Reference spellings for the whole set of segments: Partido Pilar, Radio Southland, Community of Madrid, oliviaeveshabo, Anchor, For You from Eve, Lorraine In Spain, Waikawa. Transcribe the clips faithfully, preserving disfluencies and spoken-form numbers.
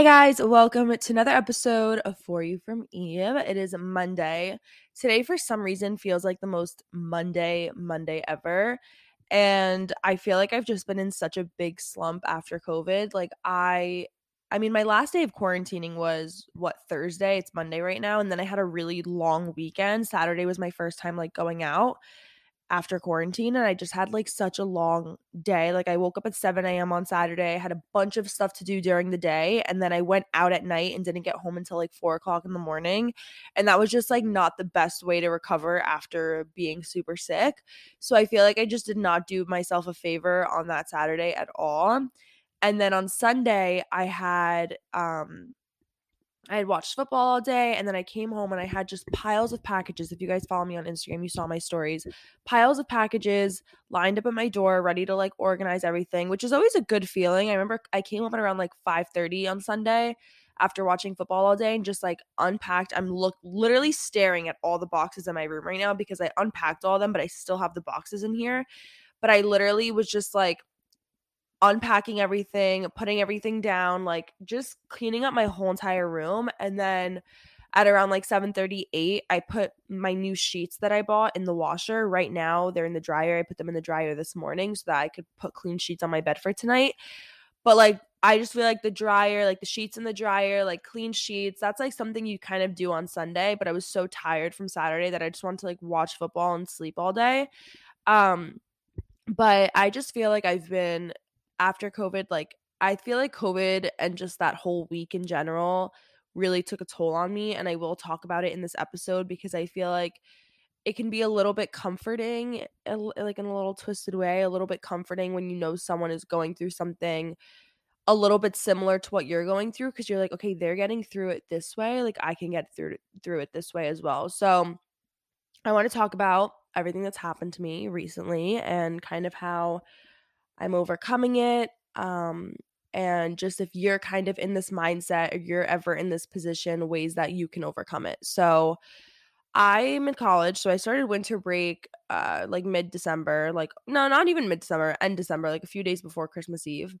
Hi guys, welcome to another episode of For You from Eve. It is Monday. Today for some reason feels like the most Monday Monday ever. And I feel like I've just been in such a big slump after COVID. Like I I mean my last day of quarantining was what Thursday? It's Monday right now, and then I had a really long weekend. Saturday was my first time like going out after quarantine, and I just had like such a long day. Like I woke up at seven a.m. on Saturday, I had a bunch of stuff to do during the day, and then I went out at night and didn't get home until like four o'clock in the morning. And that was just like not the best way to recover after being super sick. So I feel like I just did not do myself a favor on that Saturday at all. And then on Sunday, I had um I had watched football all day, and then I came home and I had just piles of packages. If you guys follow me on Instagram, you saw my stories. Piles of packages lined up at my door, ready to like organize everything, which is always a good feeling. I remember I came up at around like five thirty on Sunday after watching football all day and just like unpacked. I'm look literally staring at all the boxes in my room right now because I unpacked all of them, but I still have the boxes in here. But I literally was just like unpacking everything, putting everything down, like just cleaning up my whole entire room. And then at around like seven thirty-eight, I put my new sheets that I bought in the washer. Right now they're in the dryer. I put them in the dryer this morning so that I could put clean sheets on my bed for tonight. But like I just feel like the dryer, like the sheets in the dryer, like clean sheets, that's like something you kind of do on Sunday. But I was so tired from Saturday that I just wanted to like watch football and sleep all day. Um, but I just feel like I've been after COVID, like I feel like COVID and just that whole week in general really took a toll on me, and I will talk about it in this episode because I feel like it can be a little bit comforting, like in a little twisted way, a little bit comforting when you know someone is going through something a little bit similar to what you're going through, because you're like, okay, they're getting through it this way, like I can get through through it this way as well. So I want to talk about everything that's happened to me recently and kind of how I'm overcoming it, um, and just if you're kind of in this mindset or you're ever in this position, ways that you can overcome it. So I'm in college, so I started winter break uh, like mid-December, like no, not even mid-December, end December, like a few days before Christmas Eve.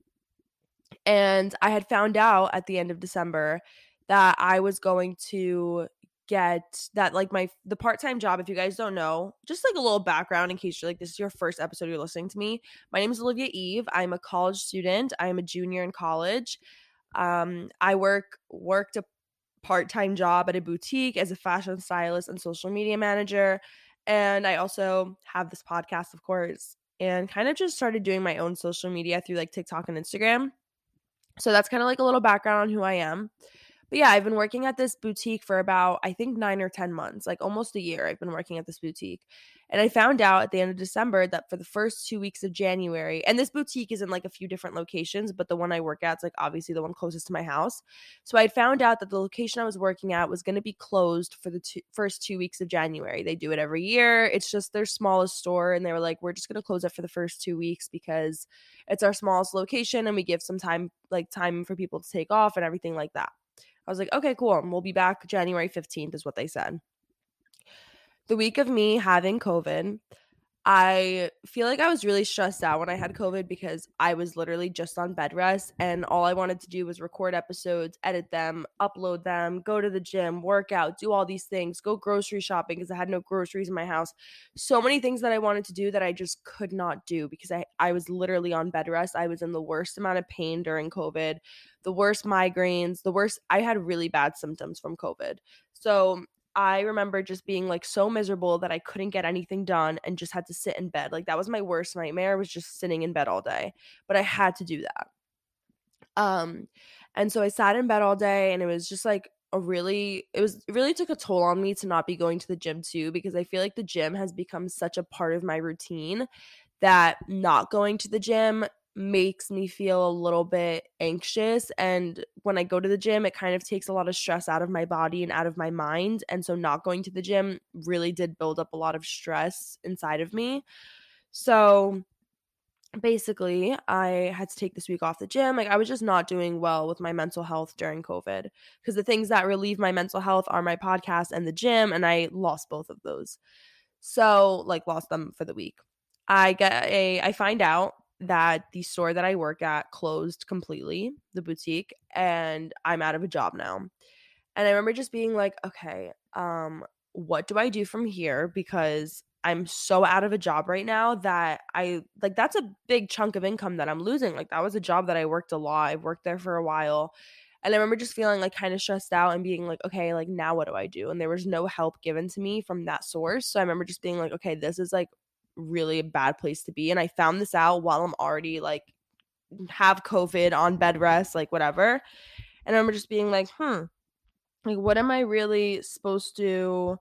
And I had found out at the end of December that I was going to get that like my the part-time job. If you guys don't know, just like a little background in case you're like, this is your first episode you're listening to me, my name is Olivia Eve. I'm a college student. I'm a junior in college. um I work worked a part-time job at a boutique as a fashion stylist and social media manager, and I also have this podcast, of course, and kind of just started doing my own social media through like TikTok and Instagram. So that's kind of like a little background on who I am. But yeah, I've been working at this boutique for about, I think, nine or ten months, like almost a year I've been working at this boutique. And I found out at the end of December that for the first two weeks of January, and this boutique is in like a few different locations, but the one I work at is like obviously the one closest to my house. So I found out that the location I was working at was going to be closed for the two, first two weeks of January. They do it every year. It's just their smallest store. And they were like, we're just going to close it for the first two weeks because it's our smallest location and we give some time, like time for people to take off and everything like that. I was like, okay, cool. And we'll be back January fifteenth is what they said. The week of me having COVID, I feel like I was really stressed out when I had COVID because I was literally just on bed rest, and all I wanted to do was record episodes, edit them, upload them, go to the gym, work out, do all these things, go grocery shopping because I had no groceries in my house. So many things that I wanted to do that I just could not do because I, I was literally on bed rest. I was in the worst amount of pain during COVID, the worst migraines, the worst. I had really bad symptoms from COVID. So I remember just being like so miserable that I couldn't get anything done and just had to sit in bed. Like that was my worst nightmare, was just sitting in bed all day, but I had to do that. Um, and so I sat in bed all day, and it was just like a really, it was it really took a toll on me to not be going to the gym too, because I feel like the gym has become such a part of my routine that not going to the gym makes me feel a little bit anxious. And when I go to the gym, it kind of takes a lot of stress out of my body and out of my mind. And so not going to the gym really did build up a lot of stress inside of me. So basically, I had to take this week off the gym. Like I was just not doing well with my mental health during COVID, because the things that relieve my mental health are my podcast and the gym, and I lost both of those. So like lost them for the week. I get a, I find out that the store that I work at closed completely, the boutique, and I'm out of a job now. And I remember just being like, okay, um, what do I do from here? Because I'm so out of a job right now that I like, that's a big chunk of income that I'm losing. Like, that was a job that I worked a lot. I've worked there for a while. And I remember just feeling like kind of stressed out and being like, okay, like, now what do I do? And there was no help given to me from that source. So I remember just being like, okay, this is like really a bad place to be. And I found this out while I'm already like have COVID, on bed rest, like whatever. And I remember just being like, hmm, like, what am I really supposed to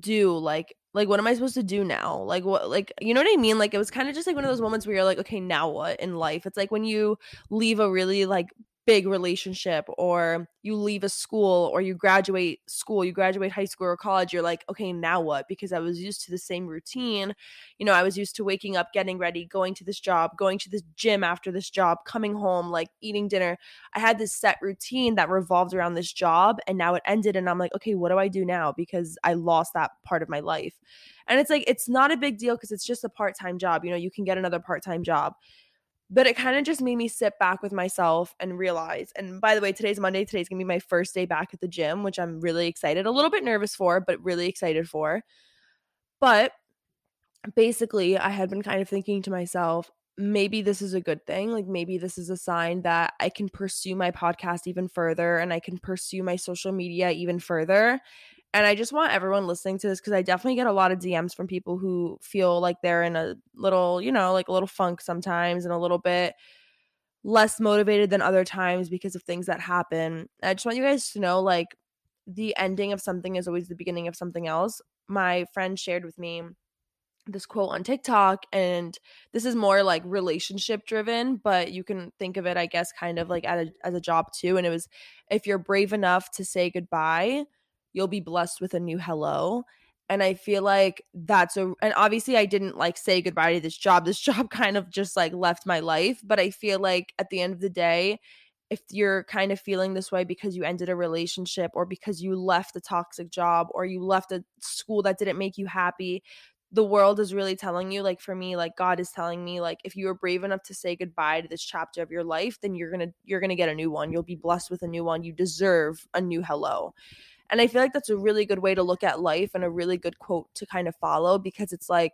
do? Like, like, what am I supposed to do now? Like, what, like, you know what I mean? Like, it was kind of just like one of those moments where you're like, okay, now what in life? It's like when you leave a really like big relationship, or you leave a school, or you graduate school, you graduate high school or college, you're like, okay, now what? Because I was used to the same routine. You know, I was used to waking up, getting ready, going to this job, going to this gym after this job, coming home, like eating dinner. I had this set routine that revolved around this job, and now it ended, and I'm like, okay, what do I do now? Because I lost that part of my life. And it's like, it's not a big deal because it's just a part-time job. You know, you can get another part-time job. But it kind of just made me sit back with myself and realize, and by the way, today's Monday, today's going to be my first day back at the gym, which I'm really excited, a little bit nervous for, but really excited for. But basically, I had been kind of thinking to myself, maybe this is a good thing. Like, maybe this is a sign that I can pursue my podcast even further, and I can pursue my social media even further. And I just want everyone listening to this, because I definitely get a lot of D Ms from people who feel like they're in a little, you know, like a little funk sometimes, and a little bit less motivated than other times because of things that happen. And I just want you guys to know, like, the ending of something is always the beginning of something else. My friend shared with me this quote on TikTok, and this is more like relationship driven, but you can think of it, I guess, kind of like at a, as a job too. And it was, if you're brave enough to say goodbye, you'll be blessed with a new hello. And I feel like that's a, and obviously I didn't like say goodbye to this job. This job kind of just like left my life. But I feel like at the end of the day, if you're kind of feeling this way because you ended a relationship, or because you left a toxic job, or you left a school that didn't make you happy, the world is really telling you, like, for me, like, God is telling me, like, if you were brave enough to say goodbye to this chapter of your life, then you're going to, you're going to get a new one. You'll be blessed with a new one. You deserve a new hello. And I feel like that's a really good way to look at life, and a really good quote to kind of follow, because it's like,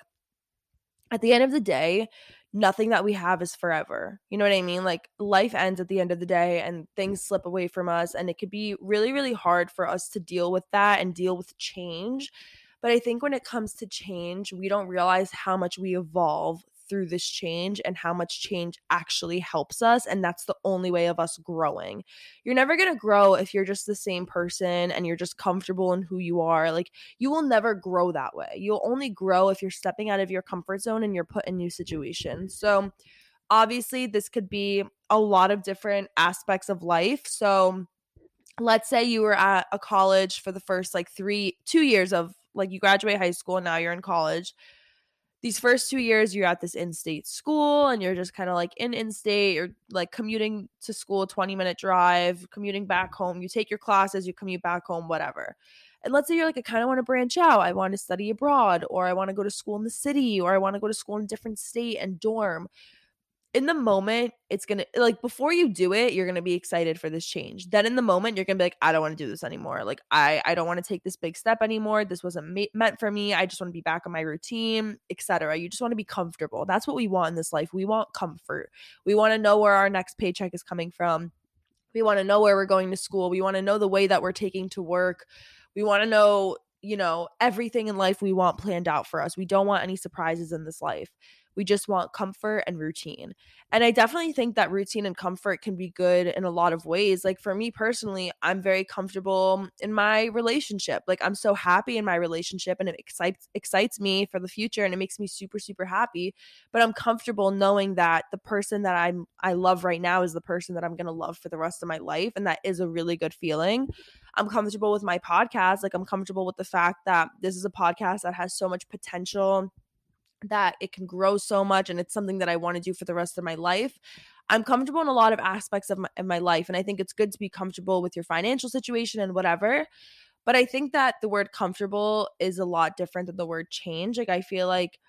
at the end of the day, nothing that we have is forever. You know what I mean? Like, life ends at the end of the day, and things slip away from us, and it could be really, really hard for us to deal with that and deal with change. But I think when it comes to change, we don't realize how much we evolve through this change, and how much change actually helps us. And that's the only way of us growing. You're never going to grow if you're just the same person and you're just comfortable in who you are. Like, you will never grow that way. You'll only grow if you're stepping out of your comfort zone and you're put in new situations. So obviously this could be a lot of different aspects of life. So let's say you were at a college for the first like three, two years of like, you graduate high school and now you're in college. These first two years, you're at this in-state school, and you're just kind of like in in-state, you're like commuting to school, twenty minute drive, commuting back home. You take your classes, you commute back home, whatever. And let's say you're like, I kind of want to branch out. I want to study abroad, or I want to go to school in the city, or I want to go to school in a different state and dorm. In the moment, it's going to, like, before you do it, you're going to be excited for this change. Then in the moment, you're going to be like, I don't want to do this anymore. Like, I, I don't want to take this big step anymore. This wasn't ma- meant for me. I just want to be back on my routine, et cetera. You just want to be comfortable. That's what we want in this life. We want comfort. We want to know where our next paycheck is coming from. We want to know where we're going to school. We want to know the way that we're taking to work. We want to know, you know, everything in life we want planned out for us. We don't want any surprises in this life. We just want comfort and routine. And I definitely think that routine and comfort can be good in a lot of ways. Like, for me personally, I'm very comfortable in my relationship. Like, I'm so happy in my relationship, and it excites excites me for the future, and it makes me super, super happy. But I'm comfortable knowing that the person that I'm I love right now is the person that I'm going to love for the rest of my life. And that is a really good feeling. I'm comfortable with my podcast. Like, I'm comfortable with the fact that this is a podcast that has so much potential, that it can grow so much, and it's something that I want to do for the rest of my life. I'm comfortable in a lot of aspects of my, of my life, and I think it's good to be comfortable with your financial situation and whatever. But I think that the word comfortable is a lot different than the word change. Like, I feel like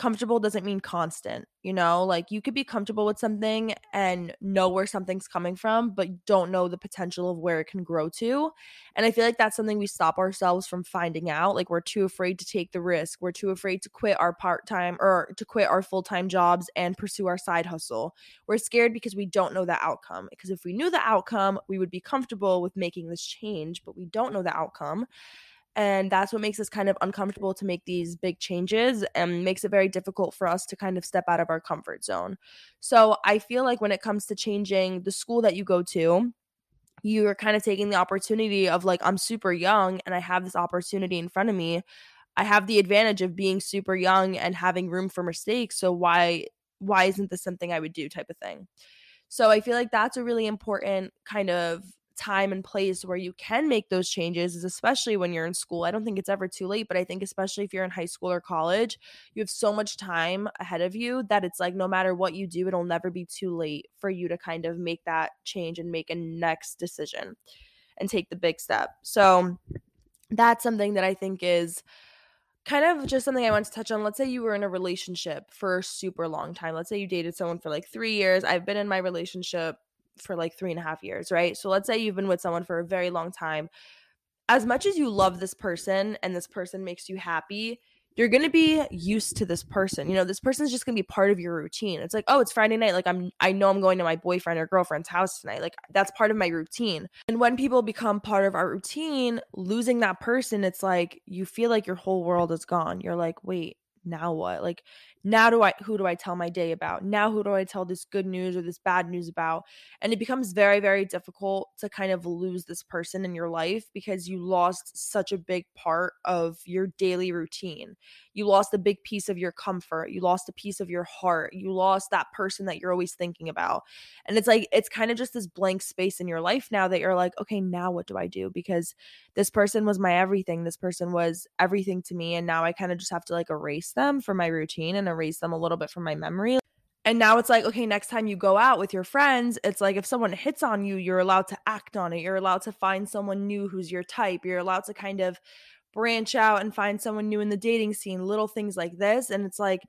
comfortable doesn't mean constant, you know? Like, you could be comfortable with something and know where something's coming from, but don't know the potential of where it can grow to. And I feel like that's something we stop ourselves from finding out. Like, we're too afraid to take the risk. We're too afraid to quit our part-time or to quit our full-time jobs and pursue our side hustle. We're scared because we don't know the outcome. Because if we knew the outcome, we would be comfortable with making this change, but we don't know the outcome. And that's what makes us kind of uncomfortable to make these big changes and makes it very difficult for us to kind of step out of our comfort zone. So I feel like when it comes to changing the school that you go to, you're kind of taking the opportunity of like, I'm super young and I have this opportunity in front of me. I have the advantage of being super young and having room for mistakes. So why, why isn't this something I would do type of thing? So I feel like that's a really important kind of time and place where you can make those changes, is especially when you're in school. I don't think it's ever too late, but I think especially if you're in high school or college, you have so much time ahead of you that it's like no matter what you do, it'll never be too late for you to kind of make that change and make a next decision and take the big step. So that's something that I think is kind of just something I want to touch on. Let's say you were in a relationship for a super long time. Let's say you dated someone for like three years. I've been in my relationship for like three and a half years, right? So let's say you've been with someone for a very long time. As much as you love this person and this person makes you happy, you're going to be used to this person. You know, this person's just going to be part of your routine. It's like, oh, it's Friday night. Like I'm, I know I'm going to my boyfriend or girlfriend's house tonight. Like that's part of my routine. And when people become part of our routine, losing that person, it's like, you feel like your whole world is gone. You're like, wait, now what? Like now do I, who do I tell my day about? Now who do I tell this good news or this bad news about? And it becomes very, very difficult to kind of lose this person in your life because you lost such a big part of your daily routine. You lost a big piece of your comfort. You lost a piece of your heart. You lost that person that you're always thinking about. And it's like, it's kind of just this blank space in your life now that you're like, okay, now what do I do? Because this person was my everything. This person was everything to me. And now I kind of just have to like erase them from my routine and erase them a little bit from my memory. And now it's like, okay, next time you go out with your friends, it's like if someone hits on you, you're allowed to act on it. You're allowed to find someone new who's your type. You're allowed to kind of branch out and find someone new in the dating scene, little things like this. And it's like,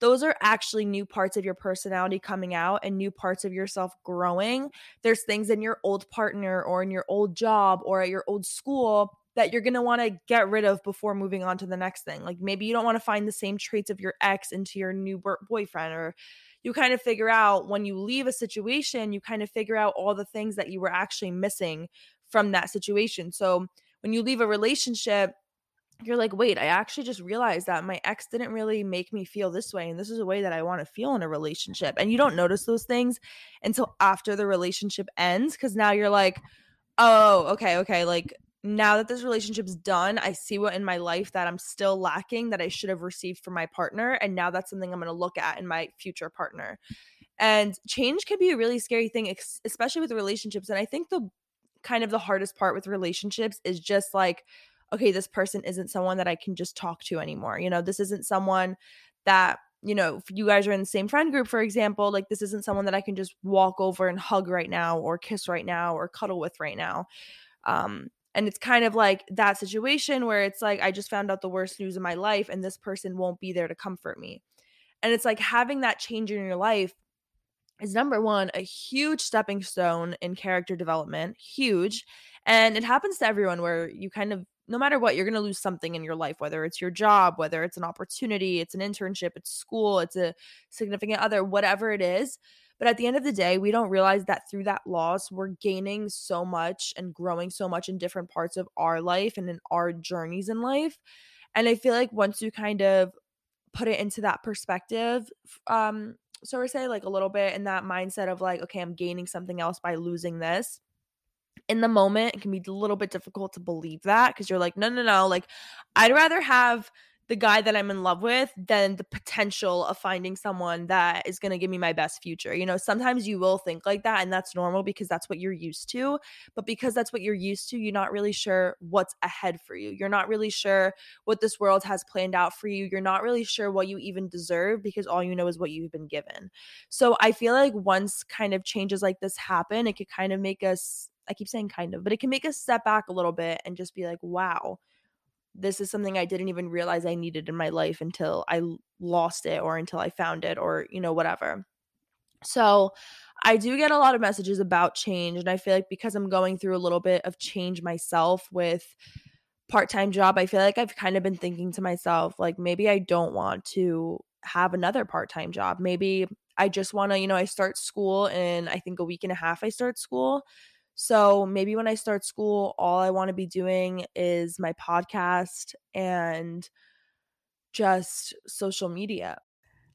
those are actually new parts of your personality coming out and new parts of yourself growing. There's things in your old partner or in your old job or at your old school that you're going to want to get rid of before moving on to the next thing. Like maybe you don't want to find the same traits of your ex into your new boyfriend, or you kind of figure out when you leave a situation, you kind of figure out all the things that you were actually missing from that situation. So when you leave a relationship, you're like, wait, I actually just realized that my ex didn't really make me feel this way. And this is a way that I want to feel in a relationship. And you don't notice those things until after the relationship ends, because now you're like, oh, okay, okay, like now that this relationship's done, I see what in my life that I'm still lacking that I should have received from my partner. And now that's something I'm going to look at in my future partner. And change can be a really scary thing, especially with relationships. And I think the kind of the hardest part with relationships is just like, okay, this person isn't someone that I can just talk to anymore. You know, this isn't someone that, you know, if you guys are in the same friend group, for example, like this isn't someone that I can just walk over and hug right now or kiss right now or cuddle with right now. Um, And it's kind of like that situation where it's like, I just found out the worst news of my life and this person won't be there to comfort me. And it's like having that change in your life is number one, a huge stepping stone in character development, huge. And it happens to everyone where you kind of, no matter what, you're going to lose something in your life, whether it's your job, whether it's an opportunity, it's an internship, it's school, it's a significant other, whatever it is. But at the end of the day, we don't realize that through that loss, we're gaining so much and growing so much in different parts of our life and in our journeys in life. And I feel like once you kind of put it into that perspective, um, so we say like a little bit in that mindset of like, okay, I'm gaining something else by losing this. In the moment, it can be a little bit difficult to believe that because you're like, no, no, no, like I'd rather have the guy that I'm in love with than the potential of finding someone that is going to give me my best future. You know, sometimes you will think like that, and that's normal because that's what you're used to. But because that's what you're used to, you're not really sure what's ahead for you. You're not really sure what this world has planned out for you. You're not really sure what you even deserve because all you know is what you've been given. So I feel like once kind of changes like this happen, it could kind of make us, I keep saying kind of, but it can make us step back a little bit and just be like, wow, this is something I didn't even realize I needed in my life until I lost it or until I found it or, you know, whatever. So I do get a lot of messages about change. And I feel like because I'm going through a little bit of change myself with part-time job, I feel like I've kind of been thinking to myself, like, maybe I don't want to have another part-time job. Maybe I just want to, you know, I start school in, I think, a week and a half I start school. So maybe when I start school, all I want to be doing is my podcast and just social media.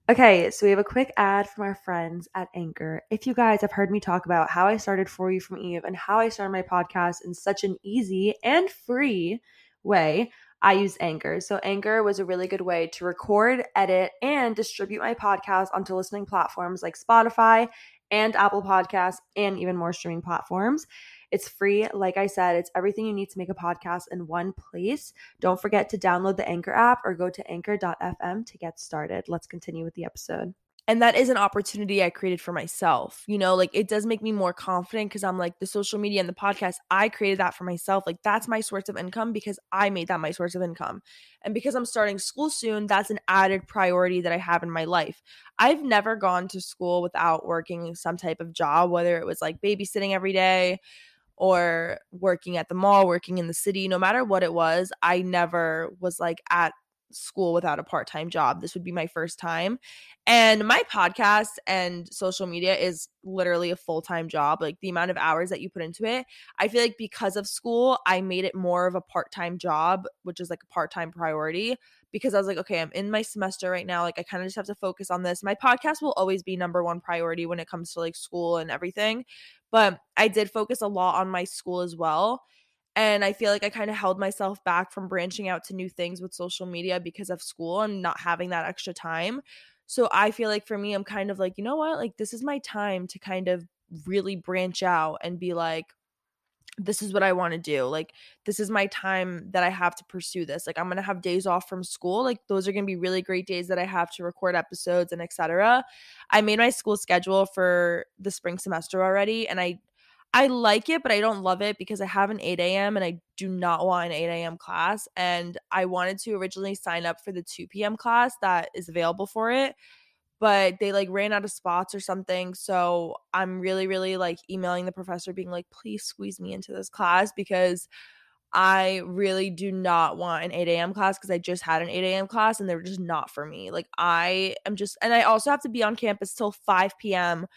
Okay, so we have a quick ad from our friends at Anchor. If you guys have heard me talk about how I started For You From Eve and how I started my podcast in such an easy and free way, I use Anchor. So Anchor was a really good way to record, edit, and distribute my podcast onto listening platforms like Spotify and Apple Podcasts and even more streaming platforms. It's free. Like I said, it's everything you need to make a podcast in one place. Don't forget to download the Anchor app or go to anchor dot f m to get started. Let's continue with the episode. And that is an opportunity I created for myself. You know, like, it does make me more confident because I'm like, the social media and the podcast, I created that for myself. Like, that's my source of income because I made that my source of income. And because I'm starting school soon, that's an added priority that I have in my life. I've never gone to school without working some type of job, whether it was like babysitting every day or working at the mall, working in the city. No matter what it was, I never was like at school without a part-time job. This would be my first time. And my podcast and social media is literally a full-time job. Like, the amount of hours that you put into it, I feel like because of school, I made it more of a part-time job, which is like a part-time priority because I was like, okay, I'm in my semester right now. Like, I kind of just have to focus on this. My podcast will always be number one priority when it comes to like school and everything. But I did focus a lot on my school as well. And I feel like I kind of held myself back from branching out to new things with social media because of school and not having that extra time. So I feel like for me, I'm kind of like, you know what? Like, this is my time to kind of really branch out and be like, this is what I want to do. Like, this is my time that I have to pursue this. Like, I'm going to have days off from school. Like, those are going to be really great days that I have to record episodes and et cetera. I made my school schedule for the spring semester already. And I I like it, but I don't love it because I have an eight a.m. and I do not want an eight a.m. class. And I wanted to originally sign up for the two p.m. class that is available for it, but they like ran out of spots or something. So I'm really, really like emailing the professor being like, please squeeze me into this class because I really do not want an eight a.m. class because I just had an eight a.m. class and they're just not for me. Like, I am just, and I also have to be on campus till five p.m.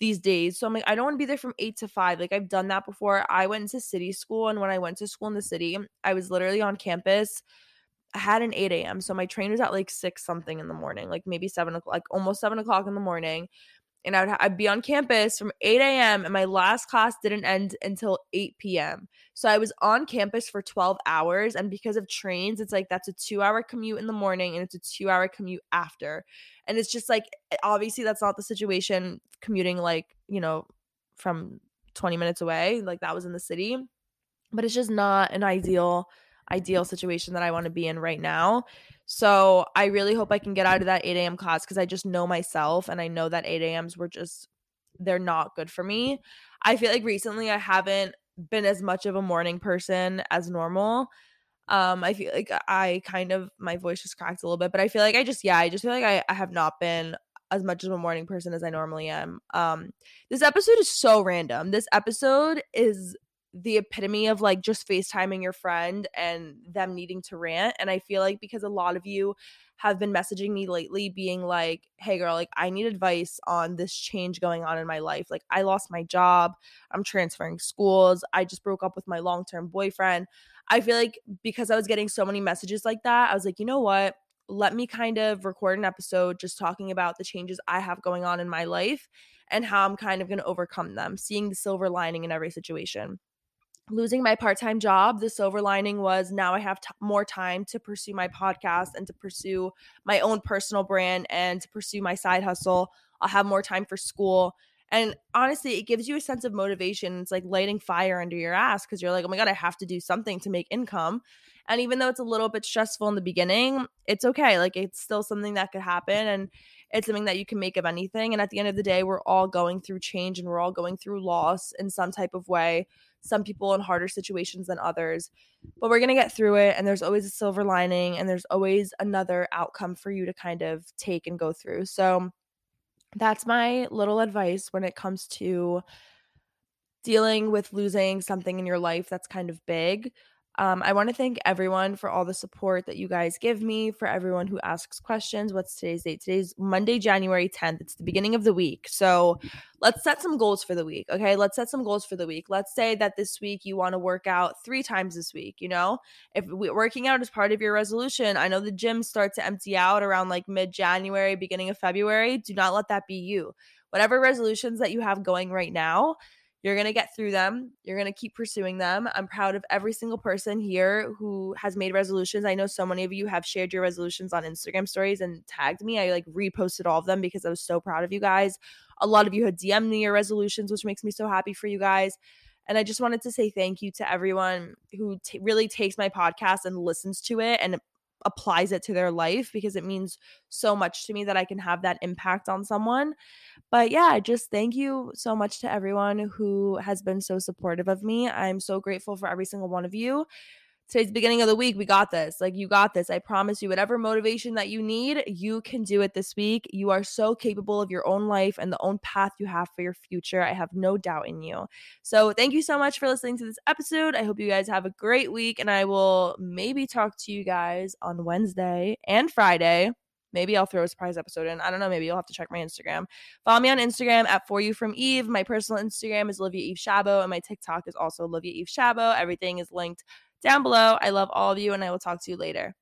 these days. So I'm like, I don't want to be there from eight to five. Like, I've done that before. I went to city school. And when I went to school in the city, I was literally on campus. I had an eight a.m. So my train was at like six something in the morning, like maybe seven o'clock, like almost seven o'clock in the morning. And I would ha- I'd be on campus from eight a.m. and my last class didn't end until eight p.m. So I was on campus for twelve hours. And because of trains, it's like that's a two-hour commute in the morning and it's a two-hour commute after. And it's just like, obviously that's not the situation commuting like, you know, from twenty minutes away. Like, that was in the city. But it's just not an ideal ideal situation that I want to be in right now. So I really hope I can get out of that eight a.m. class because I just know myself and I know that eight a.m.s were just, they're not good for me. I feel like recently I haven't been as much of a morning person as normal. Um, I feel like I kind of, my voice just cracked a little bit, but I feel like I just, yeah, I just feel like I, I have not been as much of a morning person as I normally am. Um, this episode is so random. This episode is the epitome of like just FaceTiming your friend and them needing to rant. And I feel like because a lot of you have been messaging me lately being like, hey girl, like I need advice on this change going on in my life. Like I lost my job. I'm transferring schools. I just broke up with my long-term boyfriend. I feel like because I was getting so many messages like that, I was like, you know what? Let me kind of record an episode just talking about the changes I have going on in my life and how I'm kind of going to overcome them, seeing the silver lining in every situation. Losing my part-time job, the silver lining was now I have t- more time to pursue my podcast and to pursue my own personal brand and to pursue my side hustle. I'll have more time for school. And honestly, it gives you a sense of motivation. It's like lighting fire under your ass because you're like, oh my God, I have to do something to make income. And even though it's a little bit stressful in the beginning, it's okay. Like it's still something that could happen and it's something that you can make of anything. And at the end of the day, we're all going through change and we're all going through loss in some type of way. some people in harder situations than others, but we're going to get through it. And there's always a silver lining, and there's always another outcome for you to kind of take and go through. So that's my little advice when it comes to dealing with losing something in your life that's kind of big. Um, I want to thank everyone for all the support that you guys give me, for everyone who asks questions. What's today's date? Today's Monday, January tenth. It's the beginning of the week. So let's set some goals for the week, okay? Let's set some goals for the week. Let's say that this week you want to work out three times this week, you know? If we, working out is part of your resolution, I know the gyms start to empty out around like mid-January, beginning of February. Do not let that be you. Whatever resolutions that you have going right now, you're going to get through them. You're going to keep pursuing them. I'm proud of every single person here who has made resolutions. I know so many of you have shared your resolutions on Instagram stories and tagged me. I like reposted all of them because I was so proud of you guys. A lot of you had D M'd me your resolutions, which makes me so happy for you guys. And I just wanted to say thank you to everyone who t- really takes my podcast and listens to it and applies it to their life, because it means so much to me that I can have that impact on someone. But yeah, just thank you so much to everyone who has been so supportive of me. I'm so grateful for every single one of you. Today's beginning of the week. We got this. Like, you got this. I promise you, whatever motivation that you need, you can do it this week. You are so capable of your own life and the own path you have for your future. I have no doubt in you. So thank you so much for listening to this episode. I hope you guys have a great week, and I will maybe talk to you guys on Wednesday and Friday. Maybe I'll throw a surprise episode in. I don't know. Maybe you'll have to check my Instagram. Follow me on Instagram at For You From Eve. My personal Instagram is olivia eve shabo, and my TikTok is also olivia eve shabo. Everything is linked down below. I love all of you, and I will talk to you later.